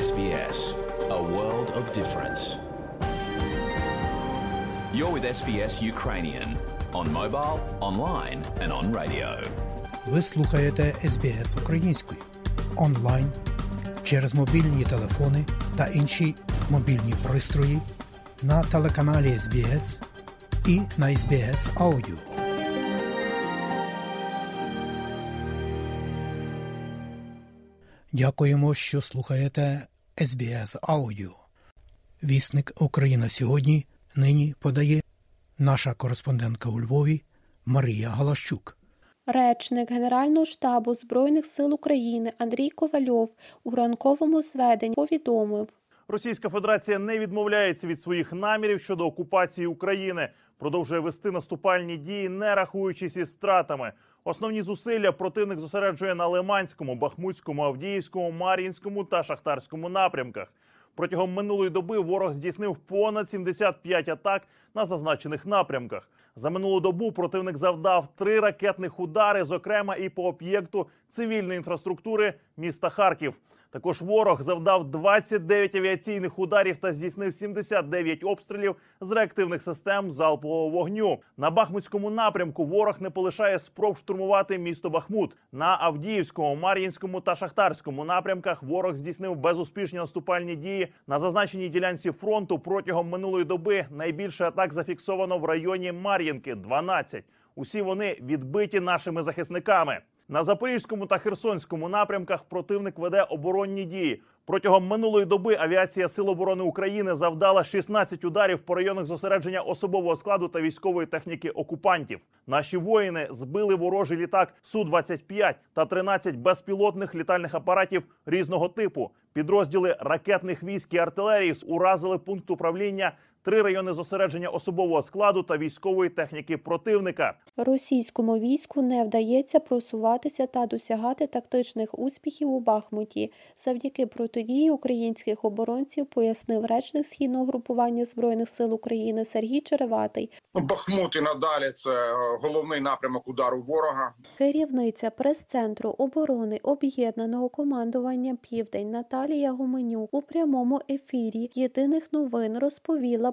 SBS, a world of difference. You're with SBS Ukrainian on mobile, online and on radio. Ви слухаєте SBS українською онлайн через мобільні телефони та інші мобільні пристрої на телеканалі SBS і на SBS Audio. Дякуємо, що слухаєте SBS Audio. Вісник «Україна сьогодні» нині подає наша кореспондентка у Львові Марія Галасюк. Речник Генерального штабу Збройних сил України Андрій Ковальов у ранковому зведенні повідомив: Російська Федерація не відмовляється від своїх намірів щодо окупації України, продовжує вести наступальні дії, не рахуючись із втратами. Основні зусилля противник зосереджує на Лиманському, Бахмутському, Авдіївському, Мар'їнському та Шахтарському напрямках. Протягом минулої доби ворог здійснив понад 75 атак на зазначених напрямках. За минулу добу противник завдав 3 ракетних удари, зокрема і по об'єкту цивільної інфраструктури міста Харків. Також ворог завдав 29 авіаційних ударів та здійснив 79 обстрілів з реактивних систем залпового вогню. На Бахмутському напрямку ворог не полишає спроб штурмувати місто Бахмут. На Авдіївському, Мар'їнському та Шахтарському напрямках ворог здійснив безуспішні наступальні дії. На зазначеній ділянці фронту протягом минулої доби найбільше атак зафіксовано в районі Мар'їнки – 12. Усі вони відбиті нашими захисниками. На Запорізькому та Херсонському напрямках противник веде оборонні дії. Протягом минулої доби авіація Сил оборони України завдала 16 ударів по районах зосередження особового складу та військової техніки окупантів. Наші воїни збили ворожий літак Су-25 та 13 безпілотних літальних апаратів різного типу. Підрозділи ракетних військ і артилерії уразили пункт управління, 3 райони зосередження особового складу та військової техніки противника. Російському війську не вдається просуватися та досягати тактичних успіхів у Бахмуті. Завдяки протидії українських оборонців, пояснив речник Східного групування Збройних сил України Сергій Череватий. Бахмут і надалі – це головний напрямок удару ворога. Керівниця прес-центру оборони об'єднаного командування «Південь» Наталія Гуменюк у прямому ефірі «Єдиних новин» розповіла: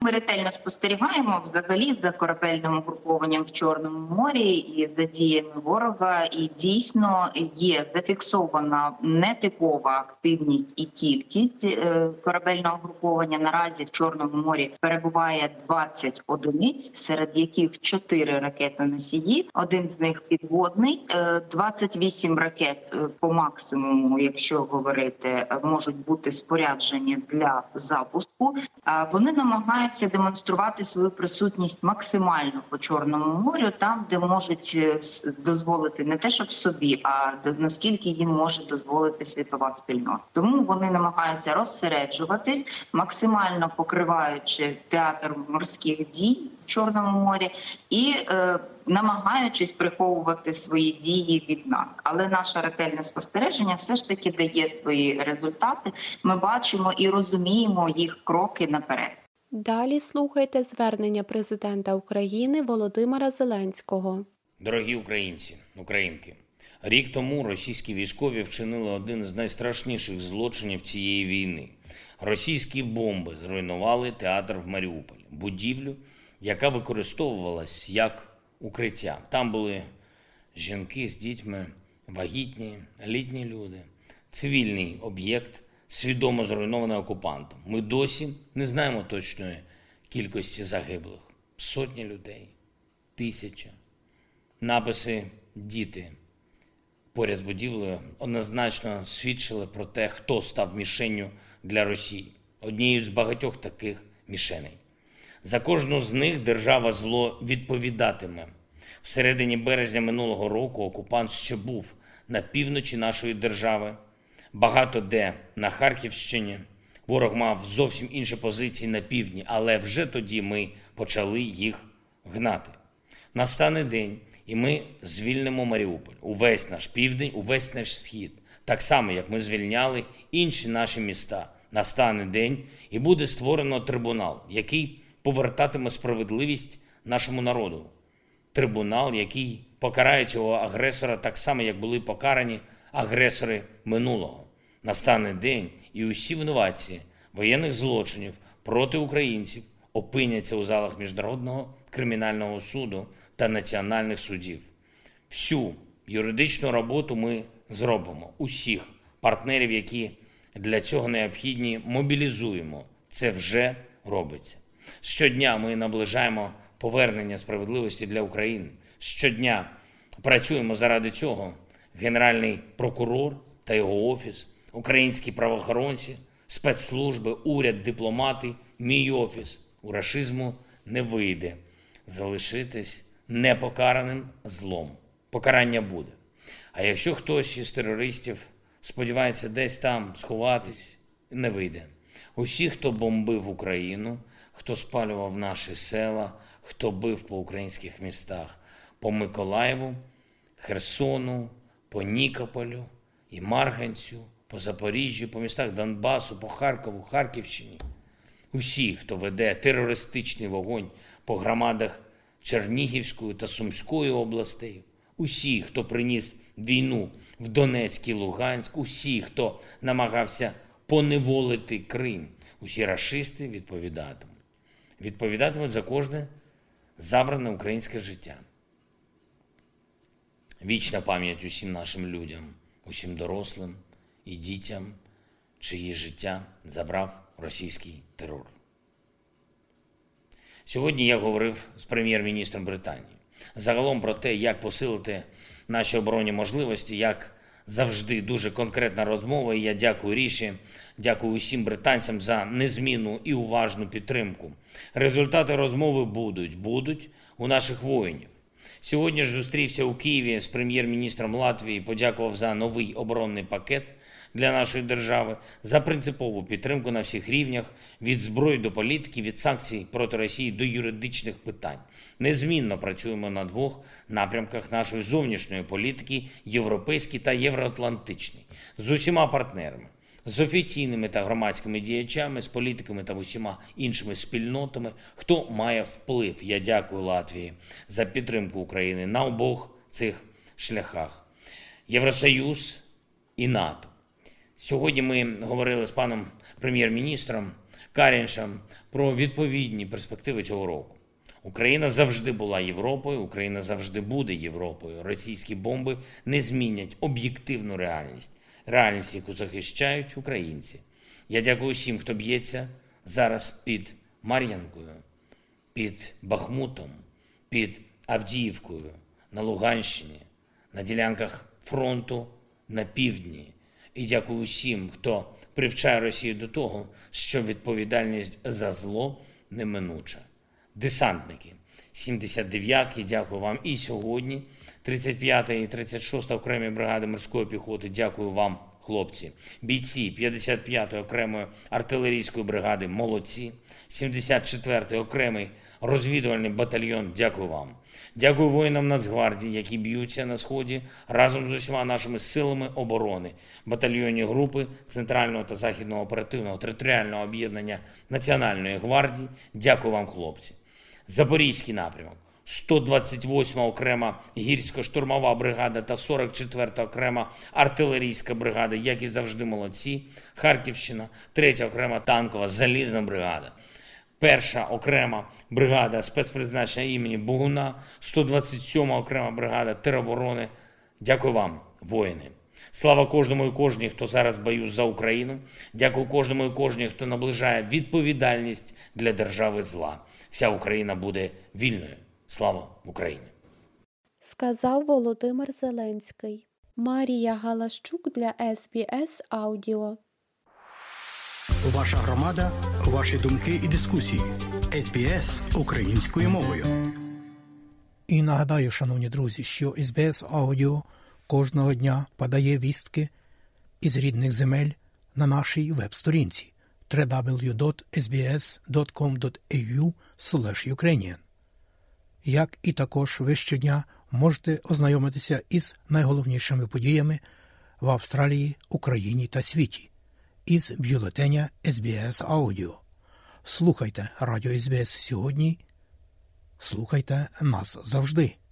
Ми ретельно спостерігаємо взагалі за корабельним угрупованням в Чорному морі і за діями ворога. І дійсно є зафіксована нетипова активність і кількість корабельного угруповання. Наразі в Чорному морі перебуває 20 одиниць, серед яких 4 ракетоносії, один з них підводний, 28 ракет по максимуму, якщо говорити, можуть бути споряджені для запуску. Вони намагаються демонструвати свою присутність максимально по Чорному морю, там, де можуть дозволити не те, щоб собі, а наскільки їм може дозволити світова спільнота. Тому вони намагаються розсереджуватись, максимально покриваючи театр морських дій в Чорному морі і намагаючись приховувати свої дії від нас. Але наше ретельне спостереження все ж таки дає свої результати. Ми бачимо і розуміємо їх кроки наперед. Далі слухайте звернення президента України Володимира Зеленського. Дорогі українці, українки, рік тому російські військові вчинили один з найстрашніших злочинів цієї війни. Російські бомби зруйнували театр в Маріуполі, будівлю, яка використовувалась як укриття. Там були жінки з дітьми, вагітні, літні люди, цивільний об'єкт, свідомо зруйнований окупантом. Ми досі не знаємо точної кількості загиблих. Сотні людей, 1000. Написи «Діти» поряд з будівлею однозначно свідчили про те, хто став мішенню для Росії. Однією з багатьох таких мішеней. За кожну з них держава зло відповідатиме. В середині березня минулого року окупант ще був на півночі нашої держави. Багато де на Харківщині. Ворог мав зовсім інші позиції на півдні, але вже тоді ми почали їх гнати. Настане день, і ми звільнимо Маріуполь, увесь наш південь, увесь наш схід. Так само, як ми звільняли інші наші міста. Настане день, і буде створено трибунал, який повертатиме справедливість нашому народу. Трибунал, який покарає цього агресора так само, як були покарані агресори минулого. Настане день, і усі винуватці воєнних злочинів проти українців опиняться у залах Міжнародного кримінального суду та національних судів. Всю юридичну роботу ми зробимо. Усіх партнерів, які для цього необхідні, мобілізуємо. Це вже робиться. Щодня ми наближаємо повернення справедливості для України. Щодня працюємо заради цього. Генеральний прокурор та його офіс, українські правоохоронці, спецслужби, уряд, дипломати, мій офіс. У рашизму не вийде залишитись непокараним злом. Покарання буде. А якщо хтось із терористів сподівається десь там сховатись, не вийде. Усі, хто бомбив Україну, хто спалював наші села, хто бив по українських містах, по Миколаєву, Херсону, по Нікополю і Марганцю, по Запоріжжю, по містах Донбасу, по Харкову, Харківщині. Усі, хто веде терористичний вогонь по громадах Чернігівської та Сумської областей, усі, хто приніс війну в Донецьк і Луганськ, усі, хто намагався поневолити Крим, усі рашисти відповідатимуть. Відповідатимуть за кожне забране українське життя. Вічна пам'ять усім нашим людям, усім дорослим і дітям, чиї життя забрав російський терор. Сьогодні я говорив з прем'єр-міністром Британії. Загалом про те, як посилити наші оборонні можливості, як завжди дуже конкретна розмова. І я дякую Ріші, дякую усім британцям за незмінну і уважну підтримку. Результати розмови будуть у наших воїнів. Сьогодні ж зустрівся у Києві з прем'єр-міністром Латвії, подякував за новий оборонний пакет для нашої держави, за принципову підтримку на всіх рівнях, від зброї до політики, від санкцій проти Росії до юридичних питань. Незмінно працюємо на двох напрямках нашої зовнішньої політики – європейський та євроатлантичний, з усіма партнерами, з офіційними та громадськими діячами, з політиками та усіма іншими спільнотами, хто має вплив. Я дякую Латвії за підтримку України на обох цих шляхах. Євросоюз і НАТО. Сьогодні ми говорили з паном прем'єр-міністром Каріншем про відповідні перспективи цього року. Україна завжди була Європою, Україна завжди буде Європою. Російські бомби не змінять об'єктивну реальність. Реальність, яку захищають українці. Я дякую всім, хто б'ється зараз під Мар'їнкою, під Бахмутом, під Авдіївкою, на Луганщині, на ділянках фронту, на півдні. І дякую всім, хто привчає Росію до того, що відповідальність за зло неминуча. Десантники 79-ки, дякую вам і сьогодні. 35-та і 36-та окремі бригади морської піхоти, дякую вам, хлопці. Бійці 55-ї окремої артилерійської бригади, молодці. 74-й окремий розвідувальний батальйон, дякую вам. Дякую воїнам Нацгвардії, які б'ються на Сході разом з усіма нашими силами оборони, батальйонні групи Центрального та Західного оперативного територіального об'єднання Національної гвардії, дякую вам, хлопці. Запорізький напрямок, 128-ма окрема гірсько-штурмова бригада та 44-та окрема артилерійська бригада, як і завжди молодці, Харківщина, 3-я окрема танкова залізна бригада, 1-ша окрема бригада спецпризначення імені Богуна, 127-ма окрема бригада тероборони. Дякую вам, воїни. Слава кожному і кожній, хто зараз в бою за Україну. Дякую кожному і кожній, хто наближає відповідальність для держави зла. Вся Україна буде вільною. Слава Україні! Сказав Володимир Зеленський. Марія Галасюк для SBS Audio. Ваша громада, ваші думки і дискусії. SBS українською мовою. І нагадаю, шановні друзі, що SBS Audio кожного дня подає вістки із рідних земель на нашій веб-сторінці www.sbs.com.au/ukrainian. Як і також ви щодня можете ознайомитися із найголовнішими подіями в Австралії, Україні та світі із бюлетеня SBS Audio. Слухайте Радіо SBS сьогодні, слухайте нас завжди.